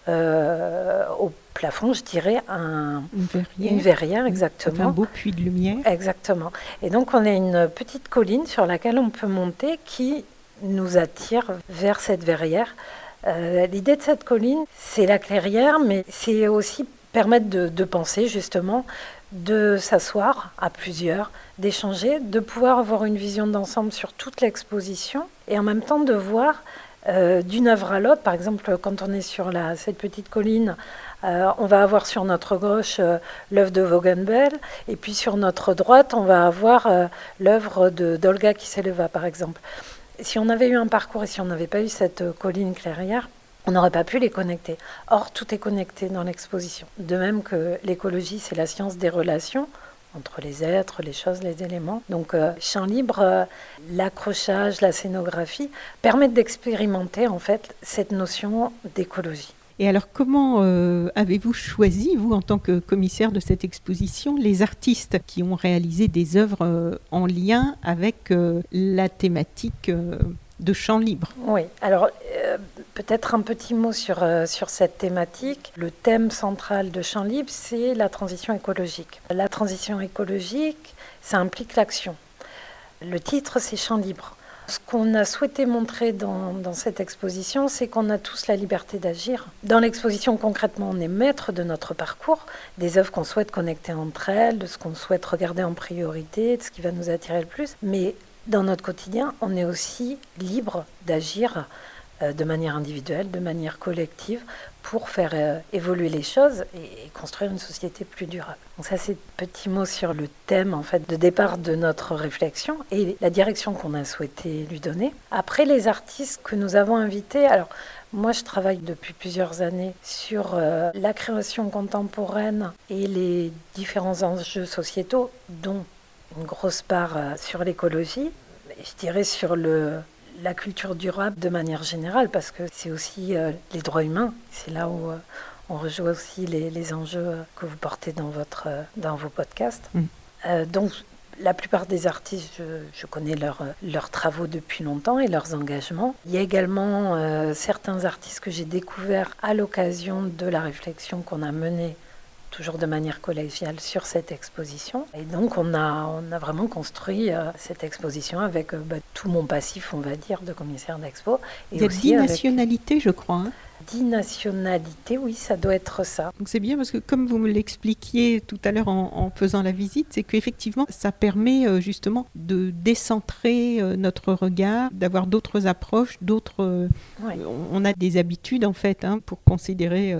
au plafond, je dirais, une verrière, exactement. Enfin, un beau puits de lumière. Exactement. Et donc, on a une petite colline sur laquelle on peut monter qui nous attire vers cette verrière. L'idée de cette colline, c'est la clairière, mais c'est aussi permettre de penser, justement, de s'asseoir à plusieurs, d'échanger, de pouvoir avoir une vision d'ensemble sur toute l'exposition et en même temps de voir d'une œuvre à l'autre. Par exemple, quand on est sur cette petite colline, on va avoir sur notre gauche l'œuvre de Vaughn Bell et puis sur notre droite, on va avoir l'œuvre d'Olga qui s'éleva, par exemple. Si on avait eu un parcours et si on n'avait pas eu cette colline clairière, on n'aurait pas pu les connecter. Or, tout est connecté dans l'exposition. De même que l'écologie, c'est la science des relations entre les êtres, les choses, les éléments. Donc, champ libre, l'accrochage, la scénographie permettent d'expérimenter, en fait, cette notion d'écologie. Et alors, comment avez-vous choisi, vous, en tant que commissaire de cette exposition, les artistes qui ont réalisé des œuvres en lien avec la thématique de champ libre? Oui, alors peut-être un petit mot sur cette thématique. Le thème central de champ libre, c'est la transition écologique. La transition écologique, ça implique l'action. Le titre, c'est champ libre. Ce qu'on a souhaité montrer dans cette exposition, c'est qu'on a tous la liberté d'agir. Dans l'exposition, concrètement, on est maître de notre parcours, des œuvres qu'on souhaite connecter entre elles, de ce qu'on souhaite regarder en priorité, de ce qui va nous attirer le plus. Mais dans notre quotidien, on est aussi libre d'agir de manière individuelle, de manière collective, pour faire évoluer les choses et construire une société plus durable. Donc ça, c'est petit mot sur le thème en fait de départ de notre réflexion et la direction qu'on a souhaité lui donner. Après, les artistes que nous avons invités, alors moi je travaille depuis plusieurs années sur la création contemporaine et les différents enjeux sociétaux, dont une grosse part sur l'écologie, je dirais sur la culture durable de manière générale, parce que c'est aussi les droits humains. C'est là où on rejoue aussi les enjeux que vous portez dans vos podcasts. Mmh. Donc, la plupart des artistes, je connais leurs travaux depuis longtemps et leurs engagements. Il y a également certains artistes que j'ai découverts à l'occasion de la réflexion qu'on a menée toujours de manière collégiale sur cette exposition. Et donc on a vraiment construit cette exposition avec tout mon passif, on va dire, de commissaire d'expo. Il y a 10 nationalités, je crois. 10 nationalités, oui, ça doit être ça. Donc c'est bien parce que comme vous me l'expliquiez tout à l'heure en faisant la visite, c'est qu'effectivement ça permet justement de décentrer notre regard, d'avoir d'autres approches, d'autres... Ouais. On a des habitudes en fait pour considérer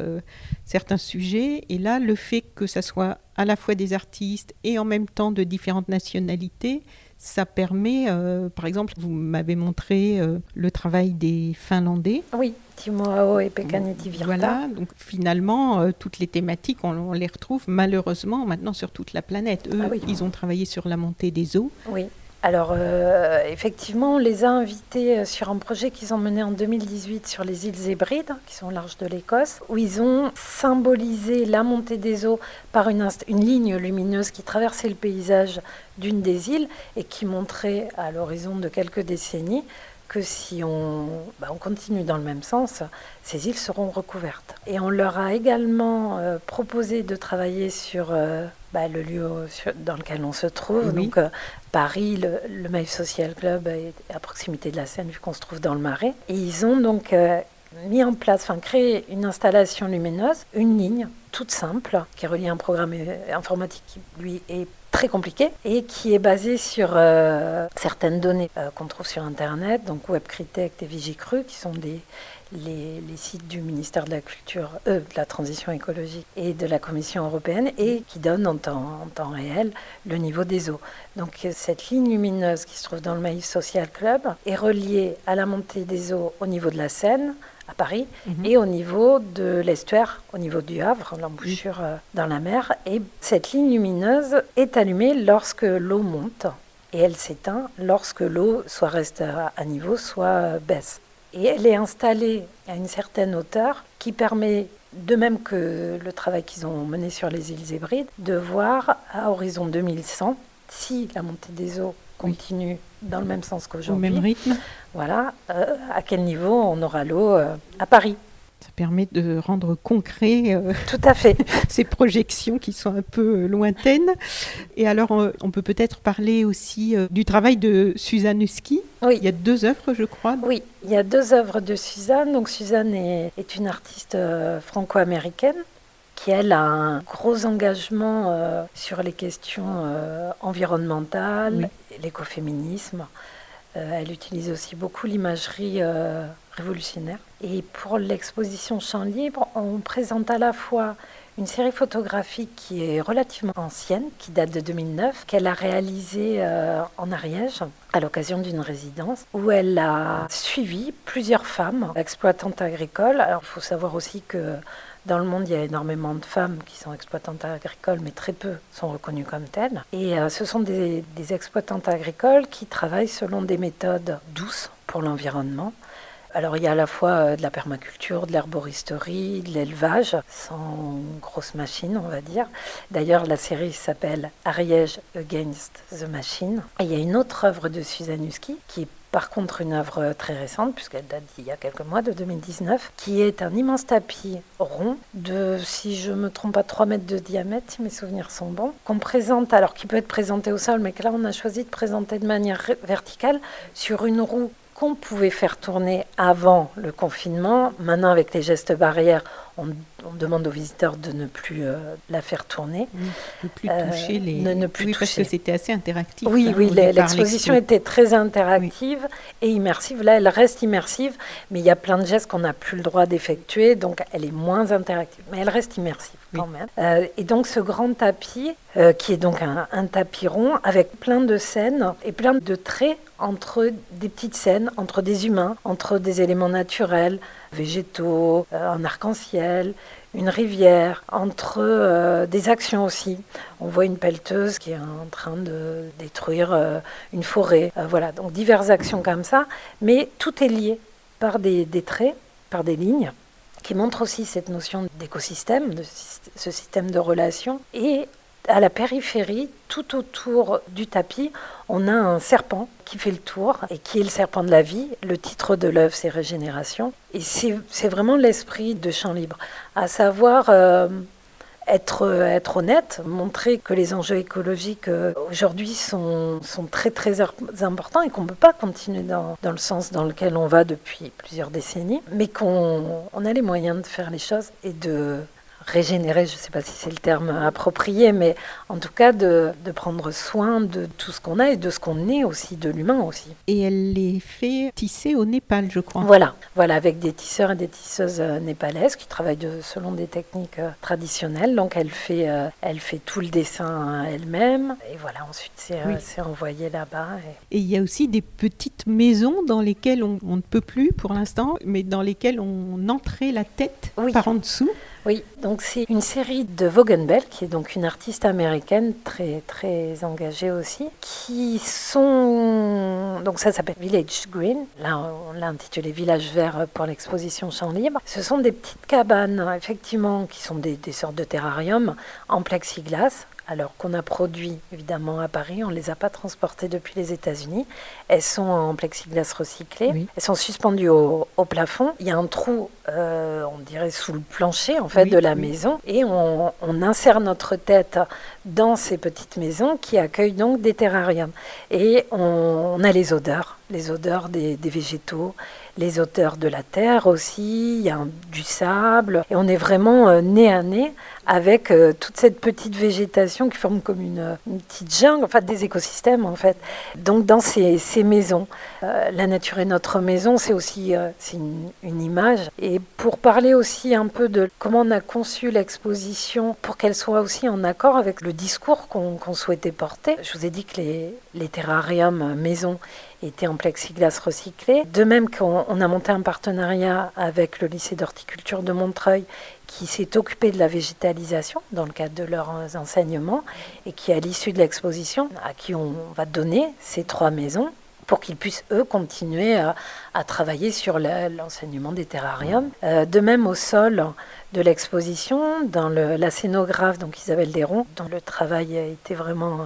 certains sujets, et là le fait que ça soit à la fois des artistes et en même temps de différentes nationalités, ça permet, par exemple, vous m'avez montré le travail des Finlandais. Oui, Timo Aho et Pekka Neuvirinta. Voilà, donc finalement, toutes les thématiques, on les retrouve malheureusement maintenant sur toute la planète. Eux, ils ont travaillé sur la montée des eaux. Oui, alors effectivement, on les a invités sur un projet qu'ils ont mené en 2018 sur les îles Hébrides, qui sont au large de l'Écosse, où ils ont symbolisé la montée des eaux par une ligne lumineuse qui traversait le paysage d'une des îles et qui montrait à l'horizon de quelques décennies que si on continue dans le même sens, ces îles seront recouvertes. Et on leur a également proposé de travailler sur le lieu dans lequel on se trouve. Oui. Donc Paris, le Maïf Social Club est à proximité de la Seine vu qu'on se trouve dans le Marais. Et ils ont donc mis en place, créé une installation lumineuse, une ligne toute simple qui relie un programme informatique qui lui est très compliqué et qui est basé sur certaines données qu'on trouve sur Internet, donc Webcritect et Vigicru, qui sont les sites du ministère de la Culture, de la Transition écologique et de la Commission européenne, et qui donnent en temps réel le niveau des eaux. Donc cette ligne lumineuse qui se trouve dans le Maïf Social Club est reliée à la montée des eaux au niveau de la Seine, à Paris, et au niveau de l'estuaire, au niveau du Havre, l'embouchure dans la mer. Et cette ligne lumineuse est allumée lorsque l'eau monte et elle s'éteint lorsque l'eau soit reste à niveau, soit baisse. Et elle est installée à une certaine hauteur qui permet, de même que le travail qu'ils ont mené sur les îles Hébrides, de voir à horizon 2100 si la montée des eaux continue dans le même sens qu'aujourd'hui, au même rythme. Voilà, à quel niveau on aura l'eau à Paris. Ça permet de rendre concret tout à fait ces projections qui sont un peu lointaines. Et alors, on peut peut-être parler aussi du travail de Suzanne Husky. Oui. Il y a 2 œuvres, je crois. Oui, il y a 2 œuvres de Suzanne. Donc, Suzanne est une artiste franco-américaine qui, elle, a un gros engagement sur les questions environnementales, l'écoféminisme. Elle utilise aussi beaucoup l'imagerie révolutionnaire. Et pour l'exposition Champ Libre, on présente à la fois une série photographique qui est relativement ancienne, qui date de 2009, qu'elle a réalisée en Ariège, à l'occasion d'une résidence, où elle a suivi plusieurs femmes exploitantes agricoles. Alors, il faut savoir aussi que dans le monde, il y a énormément de femmes qui sont exploitantes agricoles, mais très peu sont reconnues comme telles. Et ce sont des exploitantes agricoles qui travaillent selon des méthodes douces pour l'environnement. Alors, il y a à la fois de la permaculture, de l'herboristerie, de l'élevage, sans grosse machine, on va dire. D'ailleurs, la série s'appelle « Ariège Against the Machine ». Et il y a une autre œuvre de Suzanne Husky, qui est par contre une œuvre très récente, puisqu'elle date d'il y a quelques mois, de 2019, qui est un immense tapis rond de, si je ne me trompe pas, 3 mètres de diamètre, si mes souvenirs sont bons, qu'on présente, alors qui peut être présenté au sol, mais que là, on a choisi de présenter de manière verticale sur une roue qu'on pouvait faire tourner avant le confinement. Maintenant, avec les gestes barrières, on On demande aux visiteurs de ne plus la faire tourner. Ne plus toucher les... Ne plus toucher. Parce que c'était assez interactif. Oui, l'exposition était très interactive et immersive. Là, elle reste immersive, mais il y a plein de gestes qu'on n'a plus le droit d'effectuer, donc elle est moins interactive. Mais elle reste immersive quand même. Et donc, ce grand tapis, qui est donc un tapis rond, avec plein de scènes et plein de traits entre des petites scènes, entre des humains, entre des éléments naturels, végétaux, un arc-en-ciel, une rivière, entre des actions aussi. On voit une pelleteuse qui est en train de détruire une forêt. Voilà, donc diverses actions comme ça, mais tout est lié par des traits, par des lignes, qui montrent aussi cette notion d'écosystème, de ce système de relations. Et à la périphérie, tout autour du tapis, on a un serpent qui fait le tour et qui est le serpent de la vie. Le titre de l'œuvre, c'est Régénération. Et c'est vraiment l'esprit de Champ Libre, à savoir être honnête, montrer que les enjeux écologiques aujourd'hui sont très très importants et qu'on ne peut pas continuer dans le sens dans lequel on va depuis plusieurs décennies, mais qu'on a les moyens de faire les choses et de... régénérer, je ne sais pas si c'est le terme approprié, mais en tout cas de prendre soin de tout ce qu'on a et de ce qu'on est aussi, de l'humain aussi. Et elle les fait tisser au Népal, je crois. Voilà, avec des tisseurs et des tisseuses népalaises qui travaillent selon des techniques traditionnelles. Donc elle fait tout le dessin elle-même et voilà, ensuite c'est envoyé là-bas. Et il y a aussi des petites maisons dans lesquelles on ne peut plus pour l'instant, mais dans lesquelles on entrait la tête par en dessous. Oui, donc c'est une série de Vaughn Bell, qui est donc une artiste américaine très très engagée aussi, donc ça s'appelle Village Green. Là, on l'a intitulé Village Vert pour l'exposition Champ Libre. Ce sont des petites cabanes, effectivement, qui sont des sortes de terrariums en plexiglas. Alors qu'on a produit évidemment à Paris, on ne les a pas transportées depuis les États-Unis. Elles sont en plexiglas recyclé, elles sont suspendues au plafond. Il y a un trou, on dirait sous le plancher en fait de la maison, et on insère notre tête dans ces petites maisons qui accueillent donc des terrariums. Et on a les odeurs des végétaux, les odeurs de la terre aussi, il y a du sable. Et on est vraiment nez à nez avec toute cette petite végétation qui forme comme une petite jungle, enfin des écosystèmes en fait. Donc dans ces maisons, la nature est notre maison, c'est aussi c'est une image. Et pour parler aussi un peu de comment on a conçu l'exposition pour qu'elle soit aussi en accord avec le discours qu'on souhaitait porter, je vous ai dit que les terrariums maisons étaient en plexiglas recyclé. De même qu'on a monté un partenariat avec le lycée d'horticulture de Montreuil qui s'est occupé de la végétalisation dans le cadre de leurs enseignements et qui, à l'issue de l'exposition, à qui on va donner ces trois maisons pour qu'ils puissent, eux, continuer à travailler sur l'enseignement des terrariums. De même, au sol de l'exposition, dans la scénographe, donc Isabelle Daëron, dont le travail a été vraiment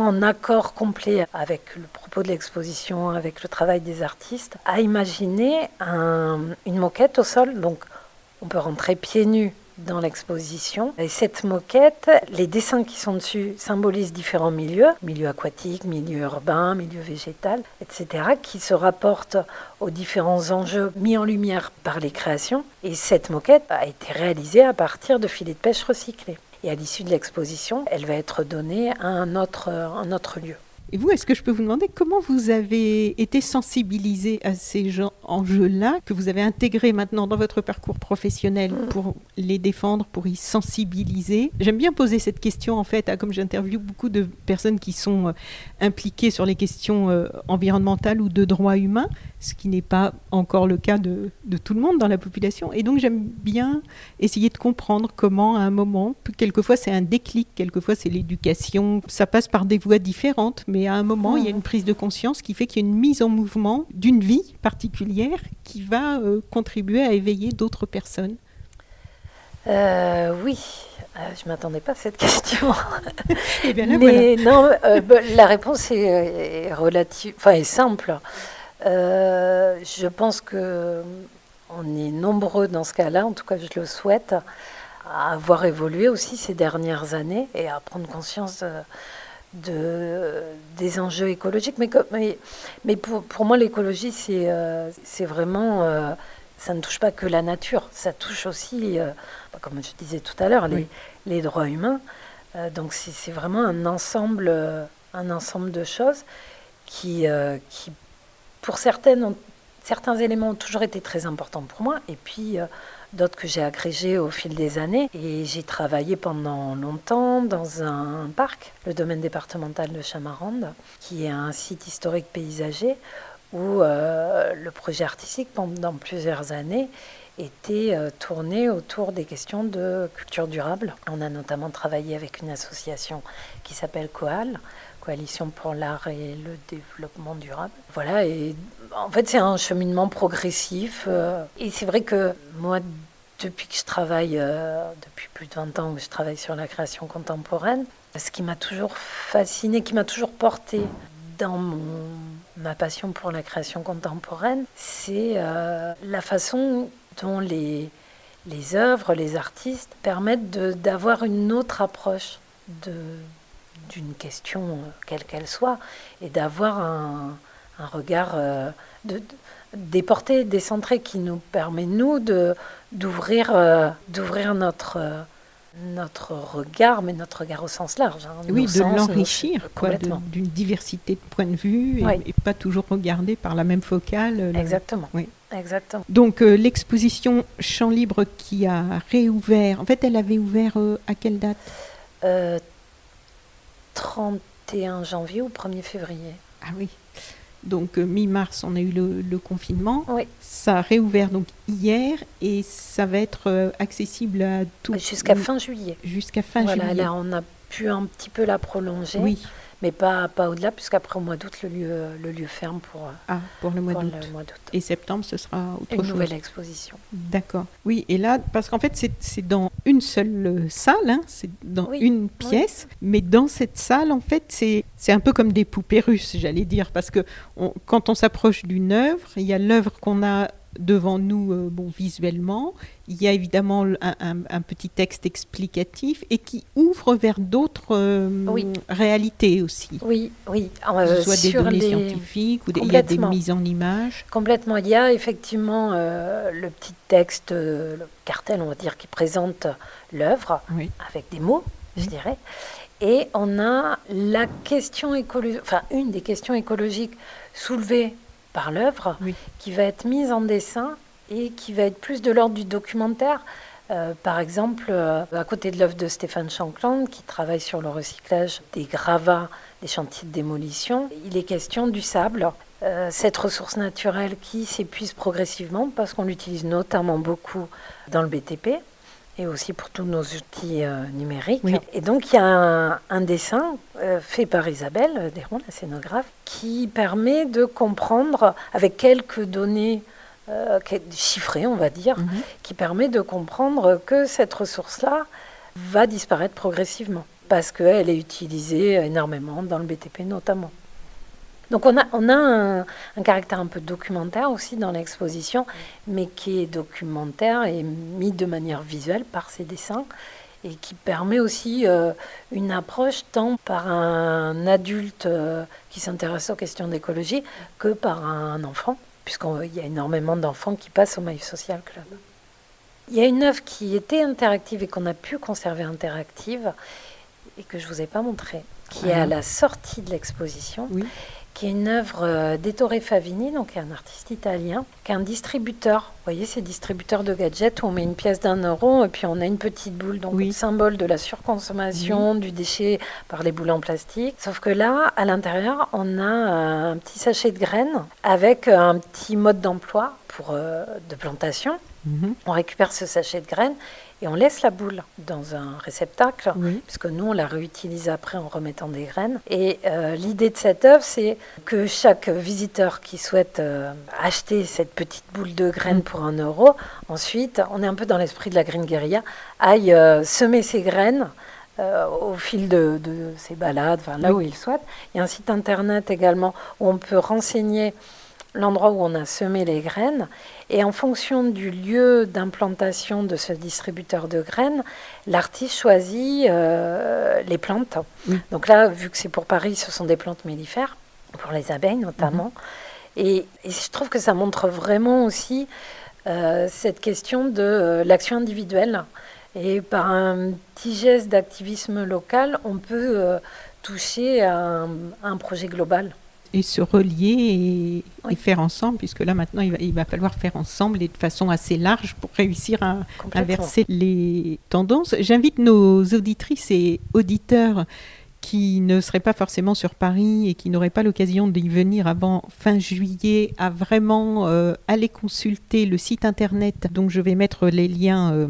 en accord complet avec le propos de l'exposition, avec le travail des artistes, a imaginé une moquette au sol, donc on peut rentrer pieds nus dans l'exposition. Et cette moquette, les dessins qui sont dessus symbolisent différents milieux, milieu aquatique, milieu urbain, milieu végétal, etc., qui se rapportent aux différents enjeux mis en lumière par les créations. Et cette moquette a été réalisée à partir de filets de pêche recyclés. Et à l'issue de l'exposition, elle va être donnée à un autre lieu. Et vous, est-ce que je peux vous demander comment vous avez été sensibilisée à ces enjeux-là, que vous avez intégrés maintenant dans votre parcours professionnel pour les défendre, pour y sensibiliser? J'aime bien poser cette question, en fait, comme j'interviewe beaucoup de personnes qui sont impliquées sur les questions environnementales ou de droits humains, ce qui n'est pas encore le cas de tout le monde dans la population. Et donc, j'aime bien essayer de comprendre comment, à un moment, quelquefois c'est un déclic, quelquefois c'est l'éducation, ça passe par des voies différentes, mais à un moment, il y a une prise de conscience qui fait qu'il y a une mise en mouvement d'une vie particulière qui va contribuer à éveiller d'autres personnes. Je ne m'attendais pas à cette question. Et bien là, mais voilà. Non, la réponse est relative, enfin, est simple. Je pense qu'on est nombreux dans ce cas-là, en tout cas je le souhaite, à avoir évolué aussi ces dernières années et à prendre conscience des enjeux écologiques. Mais pour moi, l'écologie, c'est vraiment ça ne touche pas que la nature, ça touche aussi, comme je disais tout à l'heure, les droits humains. Donc c'est vraiment un ensemble de choses qui pour certaines, certains éléments ont toujours été très importants pour moi, et puis d'autres que j'ai agrégés au fil des années. Et j'ai travaillé pendant longtemps dans un parc, le domaine départemental de Chamarande, qui est un site historique paysager, où le projet artistique pendant plusieurs années était tourné autour des questions de culture durable. On a notamment travaillé avec une association qui s'appelle COAL, Coalition pour l'art et le développement durable. Voilà, et en fait c'est un cheminement progressif. Et c'est vrai que moi, depuis plus de 20 ans que je travaille sur la création contemporaine, ce qui m'a toujours fascinée, qui m'a toujours portée dans ma passion pour la création contemporaine, c'est la façon dont les œuvres, les artistes permettent d'avoir une autre approche d'une question, quelle qu'elle soit, et d'avoir un regard déporté, décentré, qui nous permet, nous, d'ouvrir notre regard, mais notre regard au sens large. L'enrichir, complètement. D'une diversité de points de vue, et pas toujours regarder par la même focale. Exactement. Oui. Exactement. Donc l'exposition Champ Libre qui a réouvert, en fait elle avait ouvert à quelle date ? 31 janvier ou 1er février. Ah oui, donc mi-mars on a eu le confinement, ça a réouvert donc hier et ça va être accessible à tout. Jusqu'à fin juillet. Là on a pu un petit peu la prolonger. Oui. Mais pas au-delà, puisqu'après, au mois d'août, le lieu ferme pour le mois d'août. Et septembre, ce sera autre chose. Une nouvelle exposition. D'accord. Oui, et là, parce qu'en fait, c'est dans une seule salle, c'est dans une pièce. Oui. Mais dans cette salle, en fait, c'est un peu comme des poupées russes, j'allais dire. Parce que quand on s'approche d'une œuvre, il y a l'œuvre qu'on a devant nous visuellement. Il y a évidemment un petit texte explicatif et qui ouvre vers d'autres réalités aussi. Oui. Que ce soit des données scientifiques ou il y a des mises en images. Complètement. Il y a effectivement le petit texte, le cartel, on va dire, qui présente l'œuvre avec des mots, je dirais. Et on a la question écologique, enfin une des questions écologiques soulevées par l'œuvre, qui va être mise en dessin et qui va être plus de l'ordre du documentaire. Par exemple, à côté de l'œuvre de Stéphane Chancland, qui travaille sur le recyclage des gravats des chantiers de démolition, il est question du sable, cette ressource naturelle qui s'épuise progressivement parce qu'on l'utilise notamment beaucoup dans le BTP et aussi pour tous nos outils numériques. Oui. Et donc, il y a un dessin fait par Isabelle Daëron, la scénographe, qui permet de comprendre, avec quelques données chiffrées, on va dire, qui permet de comprendre que cette ressource-là va disparaître progressivement, parce qu'elle est utilisée énormément dans le BTP notamment. Donc on a un caractère un peu documentaire aussi dans l'exposition, mais qui est documentaire et mis de manière visuelle par ces dessins et qui permet aussi une approche tant par un adulte qui s'intéresse aux questions d'écologie que par un enfant, puisqu'il y a énormément d'enfants qui passent au Maïf Social Club. Il y a une œuvre qui était interactive et qu'on a pu conserver interactive et que je ne vous ai pas montrée, qui est à la sortie de l'exposition, qui est une œuvre d'Ettore Favini, donc un artiste italien, qui est un distributeur. Vous voyez, ces distributeurs de gadgets où on met une pièce d'€, et puis on a une petite boule, donc le symbole de la surconsommation, du déchet par les boules en plastique. Sauf que là, à l'intérieur, on a un petit sachet de graines avec un petit mode d'emploi de plantation. On récupère ce sachet de graines et on laisse la boule dans un réceptacle, puisque nous, on la réutilise après en remettant des graines. Et l'idée de cette œuvre, c'est que chaque visiteur qui souhaite acheter cette petite boule de graines pour 1€, ensuite, on est un peu dans l'esprit de la Green Guerilla, aille semer ses graines au fil de ses balades, où il souhaite. Il y a un site internet également où on peut renseigner l'endroit où on a semé les graines, et en fonction du lieu d'implantation de ce distributeur de graines, l'artiste choisit les plantes. Donc là, vu que c'est pour Paris, ce sont des plantes mellifères, pour les abeilles notamment. Et je trouve que ça montre vraiment aussi cette question de l'action individuelle. Et par un petit geste d'activisme local, on peut toucher à un projet global. Et se relier et faire ensemble, puisque là maintenant il va falloir faire ensemble et de façon assez large pour réussir à inverser les tendances. J'invite nos auditrices et auditeurs qui ne seraient pas forcément sur Paris et qui n'auraient pas l'occasion d'y venir avant fin juillet à vraiment aller consulter le site internet. Donc je vais mettre les liens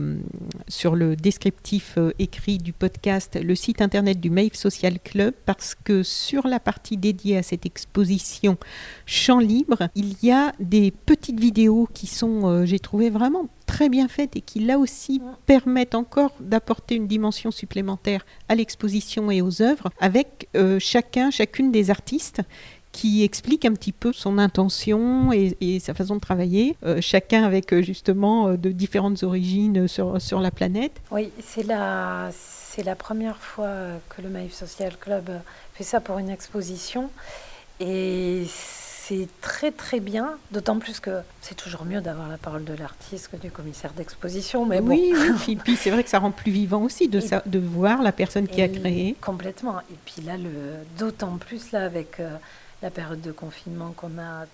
sur le descriptif écrit du podcast, le site internet du Maïf Social Club, parce que sur la partie dédiée à cette exposition Champ Libre, il y a des petites vidéos qui sont, j'ai trouvé vraiment très bien faites et qui là aussi permettent encore d'apporter une dimension supplémentaire à l'exposition et aux œuvres avec chacune des artistes qui explique un petit peu son intention et sa façon de travailler, chacun avec justement de différentes origines sur la planète. Oui, c'est la première fois que le Maïf Social Club fait ça pour une exposition et c'est très très bien, d'autant plus que c'est toujours mieux d'avoir la parole de l'artiste que du commissaire d'exposition. Mais oui, bon. Oui. Puis c'est vrai que ça rend plus vivant aussi de voir la personne qui a créé. Complètement. Et puis là, d'autant plus là avec la période de confinement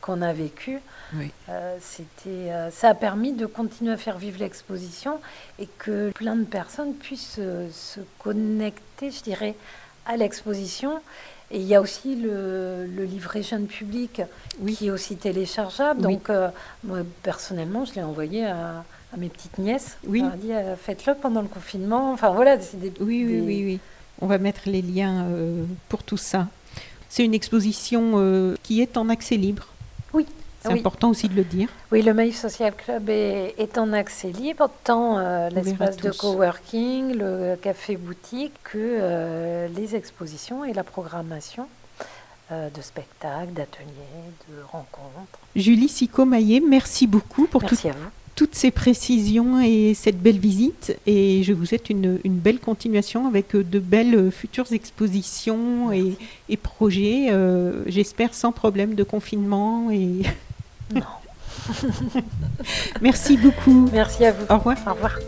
qu'on a vécue, oui. Ça a permis de continuer à faire vivre l'exposition et que plein de personnes puissent se connecter, je dirais, à l'exposition. Et il y a aussi le livret jeune public, oui, qui est aussi téléchargeable. Oui. Donc, moi, personnellement, je l'ai envoyé à mes petites nièces. Oui. On leur a dit, faites-le pendant le confinement. Enfin, voilà, c'est des... Oui. On va mettre les liens pour tout ça. C'est une exposition qui est en accès libre. Oui. C'est important aussi de le dire. Oui, le Maïf Social Club est en accès libre, tant l'espace de coworking, le café-boutique, que les expositions et la programmation de spectacles, d'ateliers, de rencontres. Julie Sicot-Maillet, merci beaucoup pour toutes ces précisions et cette belle visite. Et je vous souhaite une belle continuation avec de belles futures expositions et projets, j'espère sans problème de confinement et... Non. Merci beaucoup. Merci à vous. Au revoir. Au revoir.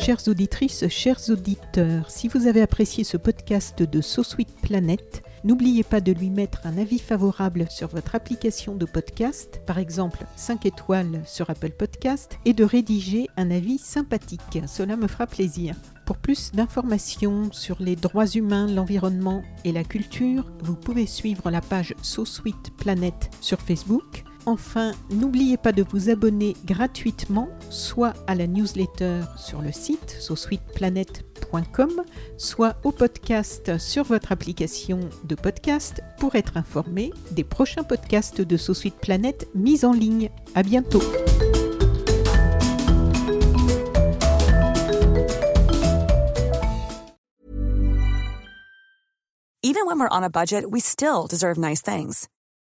Chères auditrices, chers auditeurs, si vous avez apprécié ce podcast de So Sweet Planet, n'oubliez pas de lui mettre un avis favorable sur votre application de podcast, par exemple 5 étoiles sur Apple Podcast, et de rédiger un avis sympathique. Cela me fera plaisir. Pour plus d'informations sur les droits humains, l'environnement et la culture, vous pouvez suivre la page So Sweet Planet sur Facebook. Enfin, n'oubliez pas de vous abonner gratuitement, soit à la newsletter sur le site sosweetplanet.com, soit au podcast sur votre application de podcast pour être informé des prochains podcasts de So Sweet Planet mis en ligne. À bientôt. Even when we're on a budget, we still deserve nice things.